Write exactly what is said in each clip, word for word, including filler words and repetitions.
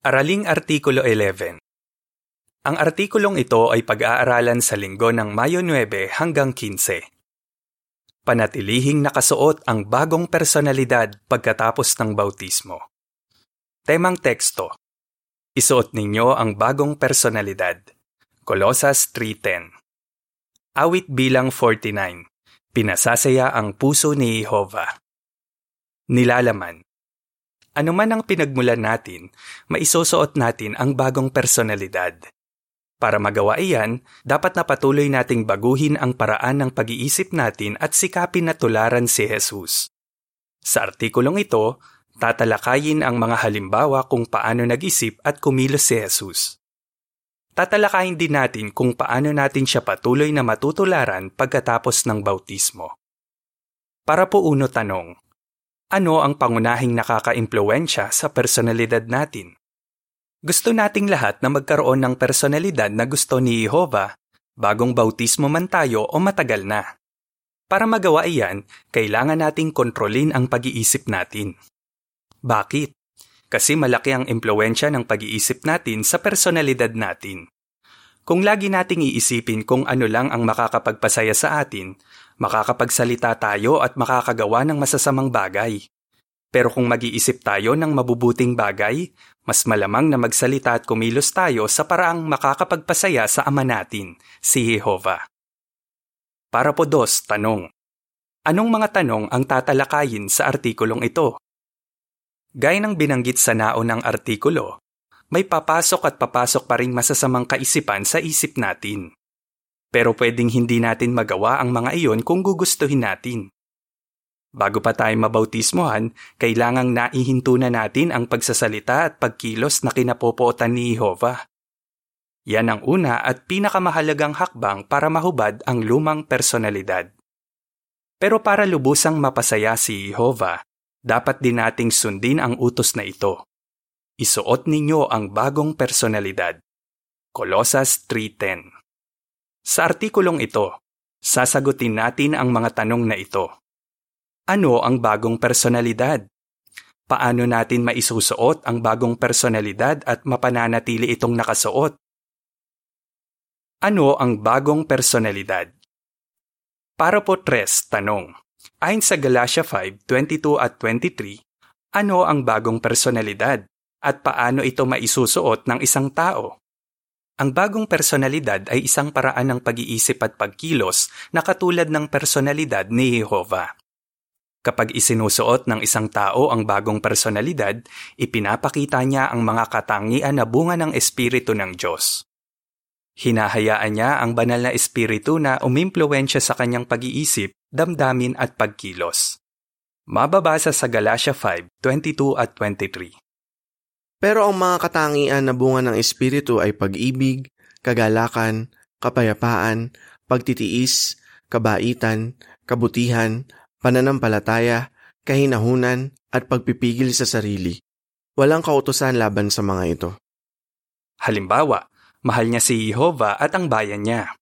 Araling Artikulo eleven. Ang artikulong ito ay pag-aaralan sa linggo ng Mayo nuwebe hanggang labinlima. Panatilihing nakasuot ang bagong personalidad pagkatapos ng bautismo. Temang teksto: Isuot ninyo ang bagong personalidad. Colosas three ten. Awit bilang forty-nine. Pinasasaya ang puso ni Jehovah. Nilalaman: ano man ang pinagmulan natin, maisusuot natin ang bagong personalidad. Para magawa iyan, dapat na patuloy nating baguhin ang paraan ng pag-iisip natin at sikapin na tularan si Jesus. Sa artikulong ito, tatalakayin ang mga halimbawa kung paano nag-isip at kumilos si Jesus. Tatalakayin din natin kung paano natin siya patuloy na matutularan pagkatapos ng bautismo. Para po uno tanong, ano ang pangunahing nakaka-impluwensya sa personalidad natin? Gusto nating lahat na magkaroon ng personalidad na gusto ni Jehovah, bagong bautismo man tayo o matagal na. Para magawa iyan, kailangan nating kontrolin ang pag-iisip natin. Bakit? Kasi malaki ang impluwensya ng pag-iisip natin sa personalidad natin. Kung lagi nating iisipin kung ano lang ang makakapagpasaya sa atin, makakapagsalita tayo at makakagawa ng masasamang bagay. Pero kung mag-iisip tayo ng mabubuting bagay, mas malamang na magsalita at kumilos tayo sa paraang makakapagpasaya sa Ama natin, si Jehovah. Para po dos, tanong. Anong mga tanong ang tatalakayin sa artikulong ito? Gaya ng binanggit sa naunang artikulo, may papasok at papasok pa ring masasamang kaisipan sa isip natin. Pero pwedeng hindi natin magawa ang mga iyon kung gugustuhin natin. Bago pa tayo mabautismohan, kailangang naihinto na natin ang pagsasalita at pagkilos na kinapopootan ni Jehovah. Yan ang una at pinakamahalagang hakbang para mahubad ang lumang personalidad. Pero para lubusang mapasaya si Jehovah, dapat din nating sundin ang utos na ito. Isuot ninyo ang bagong personalidad. Colosas three ten. Sa artikulong ito, sasagutin natin ang mga tanong na ito. Ano ang bagong personalidad? Paano natin maisusuot ang bagong personalidad at mapananatili itong nakasuot? Ano ang bagong personalidad? Para po tres, tanong. Ayon sa Galatia five twenty-two at twenty-three, ano ang bagong personalidad at paano ito maisusuot ng isang tao? Ang bagong personalidad ay isang paraan ng pag-iisip at pagkilos na katulad ng personalidad ni Jehovah. Kapag isinusuot ng isang tao ang bagong personalidad, ipinapakita niya ang mga katangian na bunga ng Espiritu ng Diyos. Hinahayaan niya ang banal na Espiritu na umimpluwensya sa kanyang pag-iisip, damdamin at pagkilos. Mababasa sa Galatia five twenty-two at twenty-three. Pero ang mga katangian na bunga ng Espiritu ay pag-ibig, kagalakan, kapayapaan, pagtitiis, kabaitan, kabutihan, pananampalataya, kahinahunan, at pagpipigil sa sarili. Walang kautusan laban sa mga ito. Halimbawa, mahal niya si Jehovah at ang bayan niya.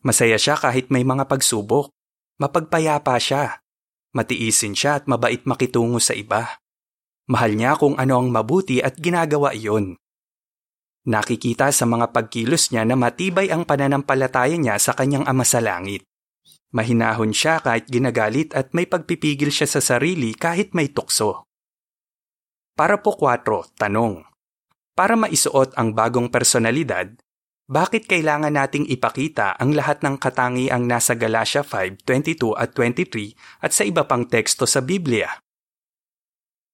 Masaya siya kahit may mga pagsubok. Mapagpayapa siya. Matiisin siya at mabait makitungo sa iba. Mahal niya kung ano ang mabuti at ginagawa iyon. Nakikita sa mga pagkilos niya na matibay ang pananampalataya niya sa kanyang Ama sa langit. Mahinahon siya kahit ginagalit at may pagpipigil siya sa sarili kahit may tukso. Para po four, tanong. Para maisuot ang bagong personalidad, bakit kailangan nating ipakita ang lahat ng katangiang nasa Galatia five twenty-two at twenty-three at sa iba pang teksto sa Biblia?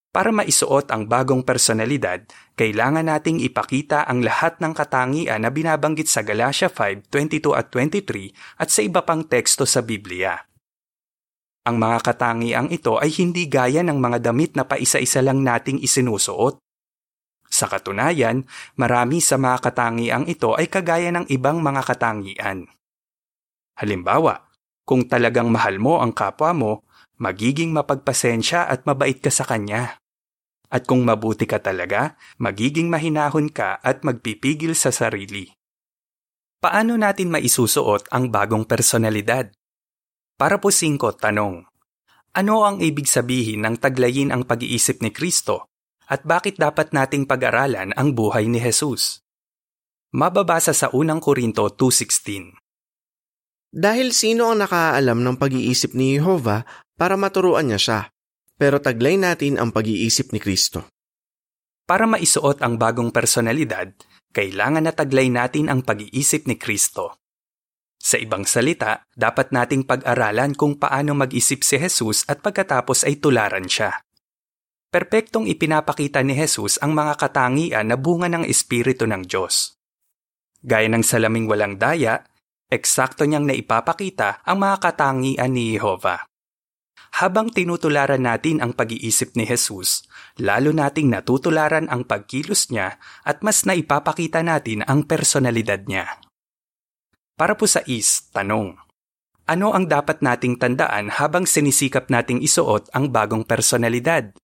Para maisuot ang bagong personalidad, kailangan nating ipakita ang lahat ng katangian na binabanggit sa Galatia five twenty-two at twenty-three at sa iba pang teksto sa Biblia. Ang mga katangiang ito ay hindi gaya ng mga damit na paisa-isa lang nating isinusuot. Sa katunayan, marami sa mga katangiang ito ay kagaya ng ibang mga katangian. Halimbawa, kung talagang mahal mo ang kapwa mo, magiging mapagpasensya at mabait ka sa kanya. At kung mabuti ka talaga, magiging mahinahon ka at magpipigil sa sarili. Paano natin maisusuot ang bagong personalidad? Para po singko, tanong. Ano ang ibig sabihin ng taglayin ang pag-iisip ni Kristo? at bakit dapat nating pag-aralan ang buhay ni Jesus. Mababasa sa unang Korinto two sixteen. Dahil sino ang nakaalam ng pag-iisip ni Jehovah para maturuan niya siya, pero taglay natin ang pag-iisip ni Kristo. Para maisuot ang bagong personalidad, kailangan na taglay natin ang pag-iisip ni Kristo. Sa ibang salita, dapat nating pag-aralan kung paano mag-isip si Jesus at pagkatapos ay tularan siya. Perpektong ipinapakita ni Jesus ang mga katangian na bunga ng Espiritu ng Diyos. Gaya ng salaming walang daya, eksakto niyang naipapakita ang mga katangian ni Jehovah. Habang tinutularan natin ang pag-iisip ni Jesus, lalo nating natutularan ang pagkilos niya at mas naipapakita natin ang personalidad niya. Para po sa is, tanong. Ano ang dapat nating tandaan habang sinisikap nating isuot ang bagong personalidad?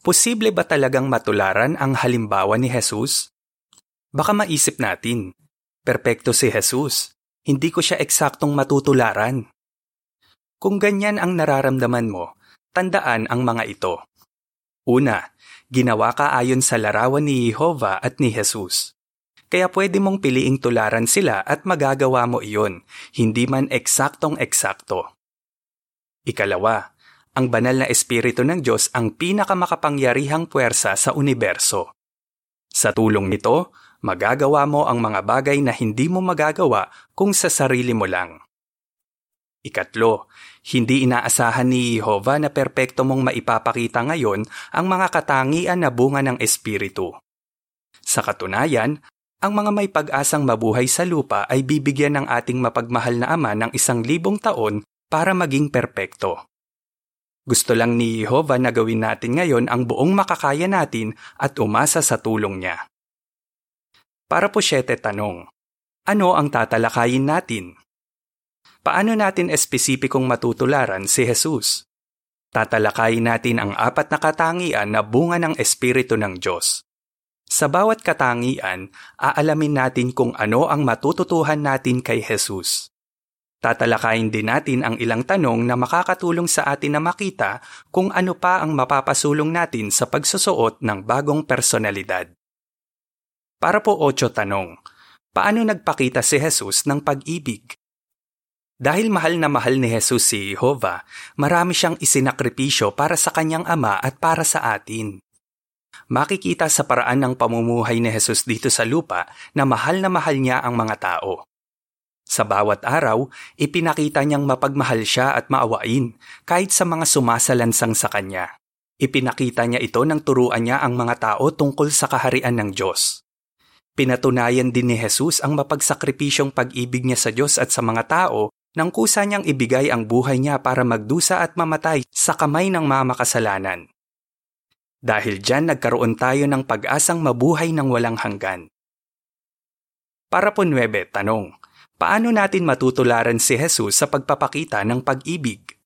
Posible ba talagang matularan ang halimbawa ni Jesus? Baka maisip natin, perpekto si Jesus, hindi ko siya eksaktong matutularan. Kung ganyan ang nararamdaman mo, tandaan ang mga ito. Una, ginawa ka ayon sa larawan ni Jehovah at ni Jesus. Kaya pwede mong piliing tularan sila at magagawa mo iyon, hindi man eksaktong eksakto. Ikalawa, ang banal na Espiritu ng Diyos ang pinakamakapangyarihang puwersa sa universo. Sa tulong nito, magagawa mo ang mga bagay na hindi mo magagawa kung sa sarili mo lang. Ikatlo, hindi inaasahan ni Jehovah na perpekto mong maipapakita ngayon ang mga katangian na bunga ng Espiritu. Sa katunayan, ang mga may pag-asang mabuhay sa lupa ay bibigyan ng ating mapagmahal na Ama ng isang libong taon para maging perpekto. Gusto lang ni Jehovah na gawin natin ngayon ang buong makakaya natin at umasa sa tulong niya. Para po siyete tanong, ano ang tatalakayin natin? Paano natin espesipikong matutularan si Jesus? Tatalakayin natin ang apat na katangian na bunga ng Espiritu ng Diyos. Sa bawat katangian, aalamin natin kung ano ang matututuhan natin kay Jesus. Tatalakayin din natin ang ilang tanong na makakatulong sa atin na makita kung ano pa ang mapapasulong natin sa pagsusuot ng bagong personalidad. Para po otso tanong, paano nagpakita si Jesus ng pag-ibig? Dahil mahal na mahal ni Jesus si Jehovah, marami siyang isinakripisyo para sa kanyang Ama at para sa atin. Makikita sa paraan ng pamumuhay ni Jesus dito sa lupa na mahal na mahal niya ang mga tao. Sa bawat araw, ipinakita niyang mapagmahal siya at maawain kahit sa mga sumasalansang sa kanya. Ipinakita niya ito nang turuan niya ang mga tao tungkol sa kaharian ng Diyos. Pinatunayan din ni Jesus ang mapagsakripisyong pag-ibig niya sa Diyos at sa mga tao nang kusa niyang ibigay ang buhay niya para magdusa at mamatay sa kamay ng mga makasalanan. Dahil diyan nagkaroon tayo ng pag-asang mabuhay ng walang hanggan. Para po nuwebe, tanong. Paano natin matutularan si Jesus sa pagpapakita ng pag-ibig?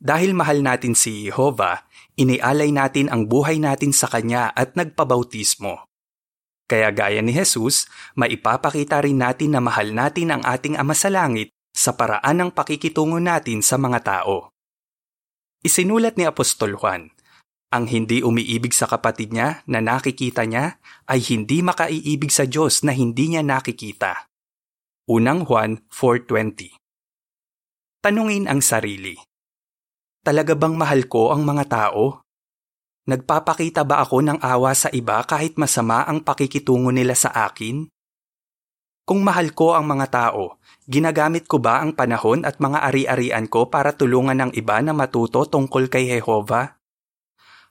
Dahil mahal natin si Jehovah, inialay natin ang buhay natin sa Kanya at nagpabautismo. Kaya gaya ni Jesus, maipapakita rin natin na mahal natin ang ating Ama sa Langit sa paraan ng pakikitungo natin sa mga tao. Isinulat ni Apostol Juan, ang hindi umiibig sa kapatid niya na nakikita niya ay hindi makaiibig sa Diyos na hindi niya nakikita. Unang Juan four twenty. Tanungin ang sarili. Talaga bang mahal ko ang mga tao? Nagpapakita ba ako ng awa sa iba kahit masama ang pakikitungo nila sa akin? Kung mahal ko ang mga tao, ginagamit ko ba ang panahon at mga ari-arian ko para tulungan ang iba na matuto tungkol kay Jehovah?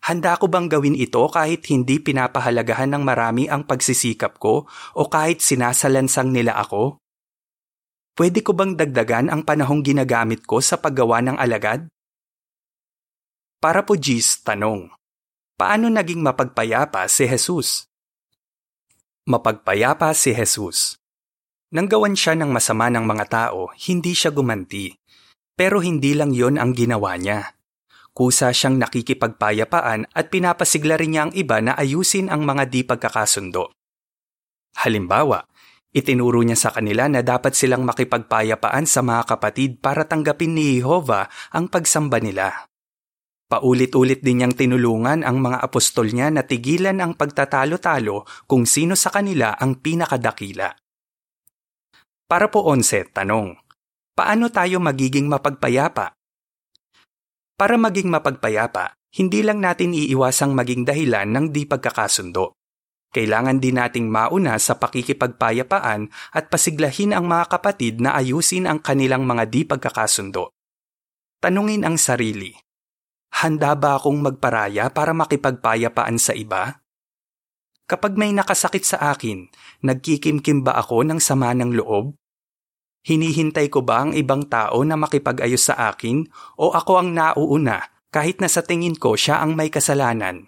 Handa ko bang gawin ito kahit hindi pinapahalagahan ng marami ang pagsisikap ko o kahit sinasalansang nila ako? Pwede ko bang dagdagan ang panahong ginagamit ko sa paggawa ng alagad? Para po Jis, tanong, paano naging mapagpayapa si Jesus? Mapagpayapa si Jesus. Nang gawan siya ng masama ng mga tao, hindi siya gumanti. Pero hindi lang yon ang ginawa niya. Kusa siyang nakikipagpayapaan at pinapasigla rin niya ang iba na ayusin ang mga di pagkakasundo. Halimbawa, itinuro niya sa kanila na dapat silang makipagpayapaan sa mga kapatid para tanggapin ni Jehovah ang pagsamba nila. Paulit-ulit din niyang tinulungan ang mga apostol niya na tigilan ang pagtatalo-talo kung sino sa kanila ang pinakadakila. Para po onse, tanong, paano tayo magiging mapagpayapa? Para maging mapagpayapa, hindi lang natin iiwasang maging dahilan ng di pagkakasundo. Kailangan din nating mauna sa pakikipagpayapaan at pasiglahin ang mga kapatid na ayusin ang kanilang mga di pagkakasundo. Tanungin ang sarili. Handa ba akong magparaya para makipagpayapaan sa iba? Kapag may nakasakit sa akin, nagkikimkim ba ako ng sama ng loob? Hinihintay ko ba ang ibang tao na makipag-ayos sa akin o ako ang nauuna kahit na sa tingin ko siya ang may kasalanan?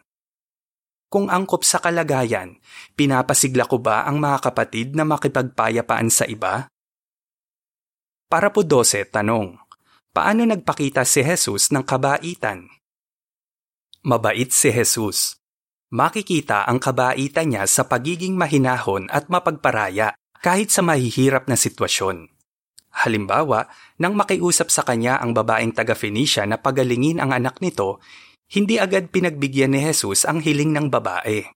Kung angkop sa kalagayan, pinapasigla ko ba ang mga kapatid na makipagpayapaan sa iba? Para po dose, tanong, paano nagpakita si Jesus ng kabaitan? Mabait si Jesus. Makikita ang kabaitan niya sa pagiging mahinahon at mapagparaya kahit sa mahihirap na sitwasyon. Halimbawa, nang makiusap sa kanya ang babaeng taga-Phoenicia na pagalingin ang anak nito, hindi agad pinagbigyan ni Jesus ang hiling ng babae.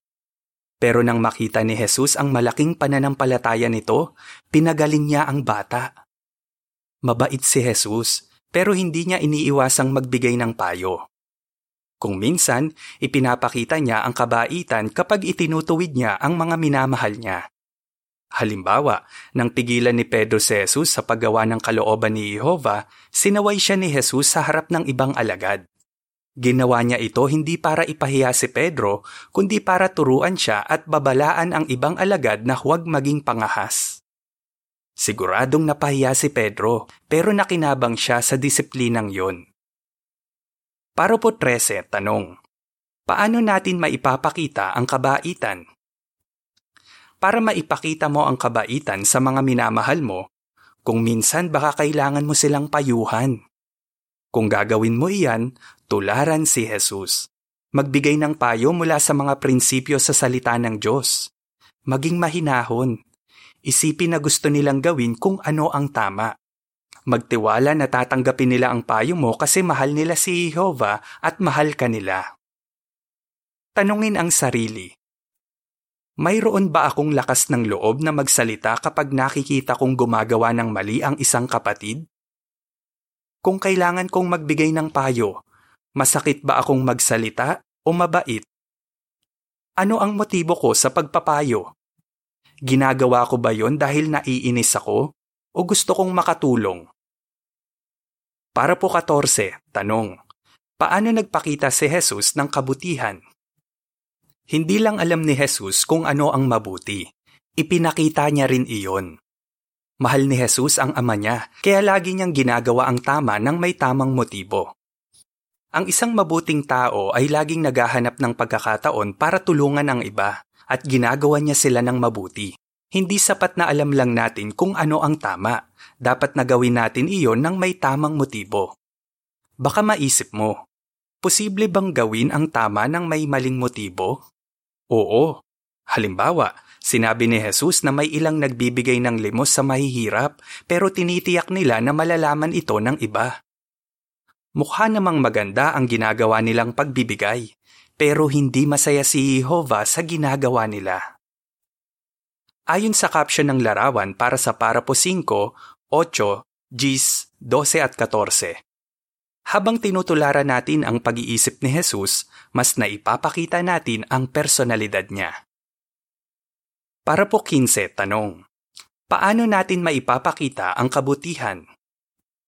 Pero nang makita ni Jesus ang malaking pananampalataya nito, pinagaling niya ang bata. Mabait si Jesus, pero hindi niya iniiwasang magbigay ng payo. Kung minsan, ipinapakita niya ang kabaitan kapag itinutuwid niya ang mga minamahal niya. Halimbawa, nang pigilan ni Pedro si Jesus sa paggawa ng kalooban ni Jehovah, sinaway siya ni Jesus sa harap ng ibang alagad. Ginawa niya ito hindi para ipahiya si Pedro, kundi para turuan siya at babalaan ang ibang alagad na huwag maging pangahas. Siguradong napahiya si Pedro, pero nakinabang siya sa disiplinang yon. Para po trese, tanong, paano natin maipapakita ang kabaitan? Para maipakita mo ang kabaitan sa mga minamahal mo, kung minsan baka kailangan mo silang payuhan. Kung gagawin mo iyan, tularan si Jesus. Magbigay ng payo mula sa mga prinsipyo sa salita ng Diyos. Maging mahinahon. Isipin na gusto nilang gawin kung ano ang tama. Magtiwala na tatanggapin nila ang payo mo kasi mahal nila si Jehovah at mahal ka nila. Tanungin ang sarili. Mayroon ba akong lakas ng loob na magsalita kapag nakikita kong gumagawa ng mali ang isang kapatid? Kung kailangan kong magbigay ng payo, masakit ba akong magsalita o mabait? Ano ang motibo ko sa pagpapayo? Ginagawa ko ba yon dahil naiinis ako o gusto kong makatulong? Para po katorse, tanong, paano nagpakita si Jesus ng kabutihan? Hindi lang alam ni Jesus kung ano ang mabuti. Ipinakita niya rin iyon. Mahal ni Jesus ang ama niya, kaya lagi niyang ginagawa ang tama ng may tamang motibo. Ang isang mabuting tao ay laging naghahanap ng pagkakataon para tulungan ang iba. At ginagawa niya sila ng mabuti. Hindi sapat na alam lang natin kung ano ang tama. Dapat na gawin natin iyon ng may tamang motibo. Baka maisip mo, posible bang gawin ang tama ng may maling motibo? Oo. Halimbawa, sinabi ni Jesus na may ilang nagbibigay ng limos sa mahihirap pero tinitiyak nila na malalaman ito ng iba. Mukha namang maganda ang ginagawa nilang pagbibigay. Pero hindi masaya si Jehovah sa ginagawa nila. Ayon sa caption ng larawan para sa parapo five, eight, ten, twelve at fourteen, habang tinutularan natin ang pag-iisip ni Jesus, mas naipapakita natin ang personalidad niya. Para po fifteen, tanong, paano natin maipapakita ang kabutihan?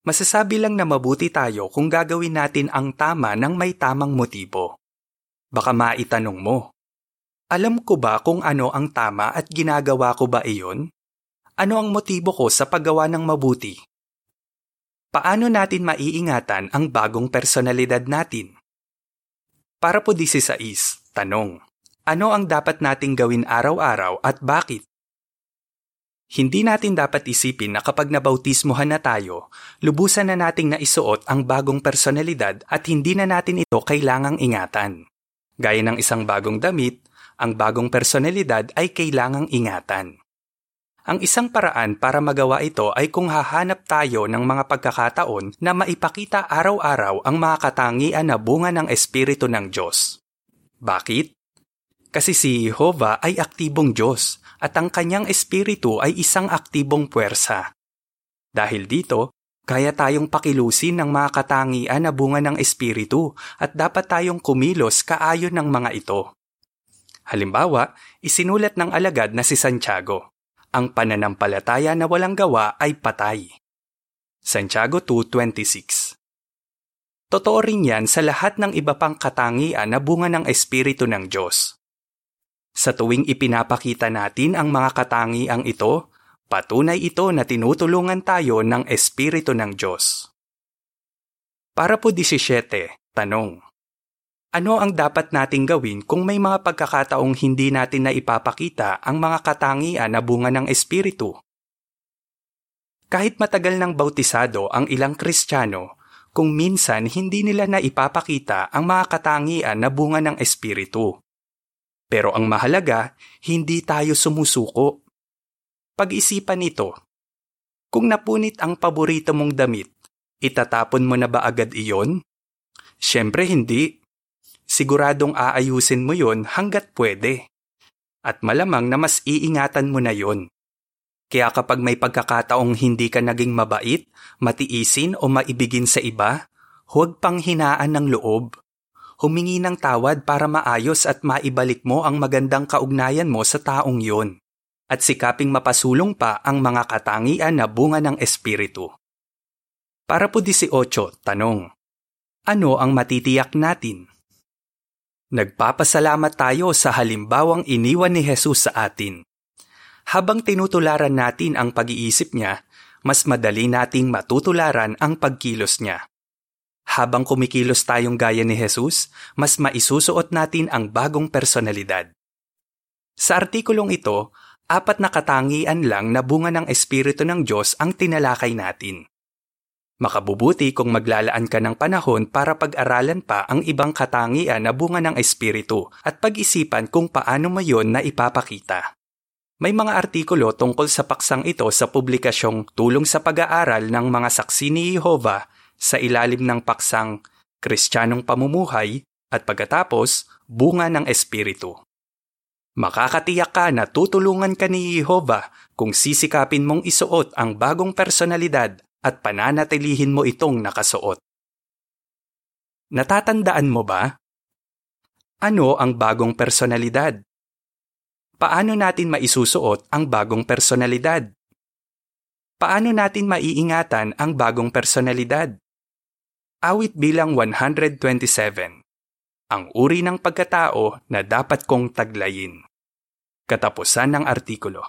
Masasabi lang na mabuti tayo kung gagawin natin ang tama ng may tamang motibo. Baka maitanong mo, alam ko ba kung ano ang tama at ginagawa ko ba iyon? Ano ang motibo ko sa paggawa ng mabuti? Paano natin maiingatan ang bagong personalidad natin? Para po sixteen, tanong, ano ang dapat nating gawin araw-araw at bakit? Hindi natin dapat isipin na kapag nabautismohan na tayo, lubusan na nating naisuot ang bagong personalidad at hindi na natin ito kailangang ingatan. Gaya ng isang bagong damit, ang bagong personalidad ay kailangang ingatan. Ang isang paraan para magawa ito ay kung hahanap tayo ng mga pagkakataon na maipakita araw-araw ang mga katangian na bunga ng Espiritu ng Diyos. Bakit? Kasi si Jehovah ay aktibong Diyos at ang kanyang Espiritu ay isang aktibong puwersa. Dahil dito, kaya tayong pakilusin ng mga katangian na bunga ng Espiritu at dapat tayong kumilos kaayon ng mga ito. Halimbawa, isinulat ng alagad na si Santiago, ang pananampalataya na walang gawa ay patay. Santiago two twenty-six. Totoo rin yan sa lahat ng iba pang katangian na bunga ng Espiritu ng Diyos. Sa tuwing ipinapakita natin ang mga katangiang ito, patunay ito na tinutulungan tayo ng Espiritu ng Diyos. Para po labinlima, tanong. Ano ang dapat nating gawin kung may mga pagkakataong hindi natin na ipapakita ang mga katangian na bunga ng Espiritu? Kahit matagal ng bautisado ang ilang Kristiyano, kung minsan hindi nila na ipapakita ang mga katangian na bunga ng Espiritu. Pero ang mahalaga, hindi tayo sumusuko. Pag-isipan ito. Kung napunit ang paborito mong damit, itatapon mo na ba agad iyon? Siyempre hindi. Siguradong aayusin mo yon hanggat pwede. At malamang na mas iingatan mo na yon. Kaya kapag may pagkakataong hindi ka naging mabait, matiisin o maibigin sa iba, huwag pang hinaan ng loob. Humingi ng tawad para maayos at maibalik mo ang magandang kaugnayan mo sa taong yon. At sikaping mapasulong pa ang mga katangian na bunga ng Espiritu. Para po labinwalo, tanong. Ano ang matitiyak natin? Nagpapasalamat tayo sa halimbawang iniwan ni Jesus sa atin. Habang tinutularan natin ang pag-iisip niya, mas madali nating matutularan ang pagkilos niya. Habang kumikilos tayong gaya ni Jesus, mas maisusuot natin ang bagong personalidad. Sa artikulong ito, apat na katangian lang na bunga ng Espiritu ng Diyos ang tinalakay natin. Makabubuti kung maglalaan ka ng panahon para pag-aralan pa ang ibang katangian na bunga ng Espiritu at pag-isipan kung paano mo yon na ipapakita. May mga artikulo tungkol sa paksang ito sa publikasyong Tulong sa Pag-aaral ng Mga Saksi ni Jehovah sa ilalim ng paksang Kristiyanong Pamumuhay at pagkatapos Bunga ng Espiritu. Makakatiyak ka na tutulungan ka ni Jehovah kung sisikapin mong isuot ang bagong personalidad at pananatilihin mo itong nakasuot. Natatandaan mo ba? Ano ang bagong personalidad? Paano natin maisusuot ang bagong personalidad? Paano natin maiingatan ang bagong personalidad? Awit bilang one twenty-seven. Ang uri ng pagkatao na dapat kong taglayin. Katapusan ng artikulo.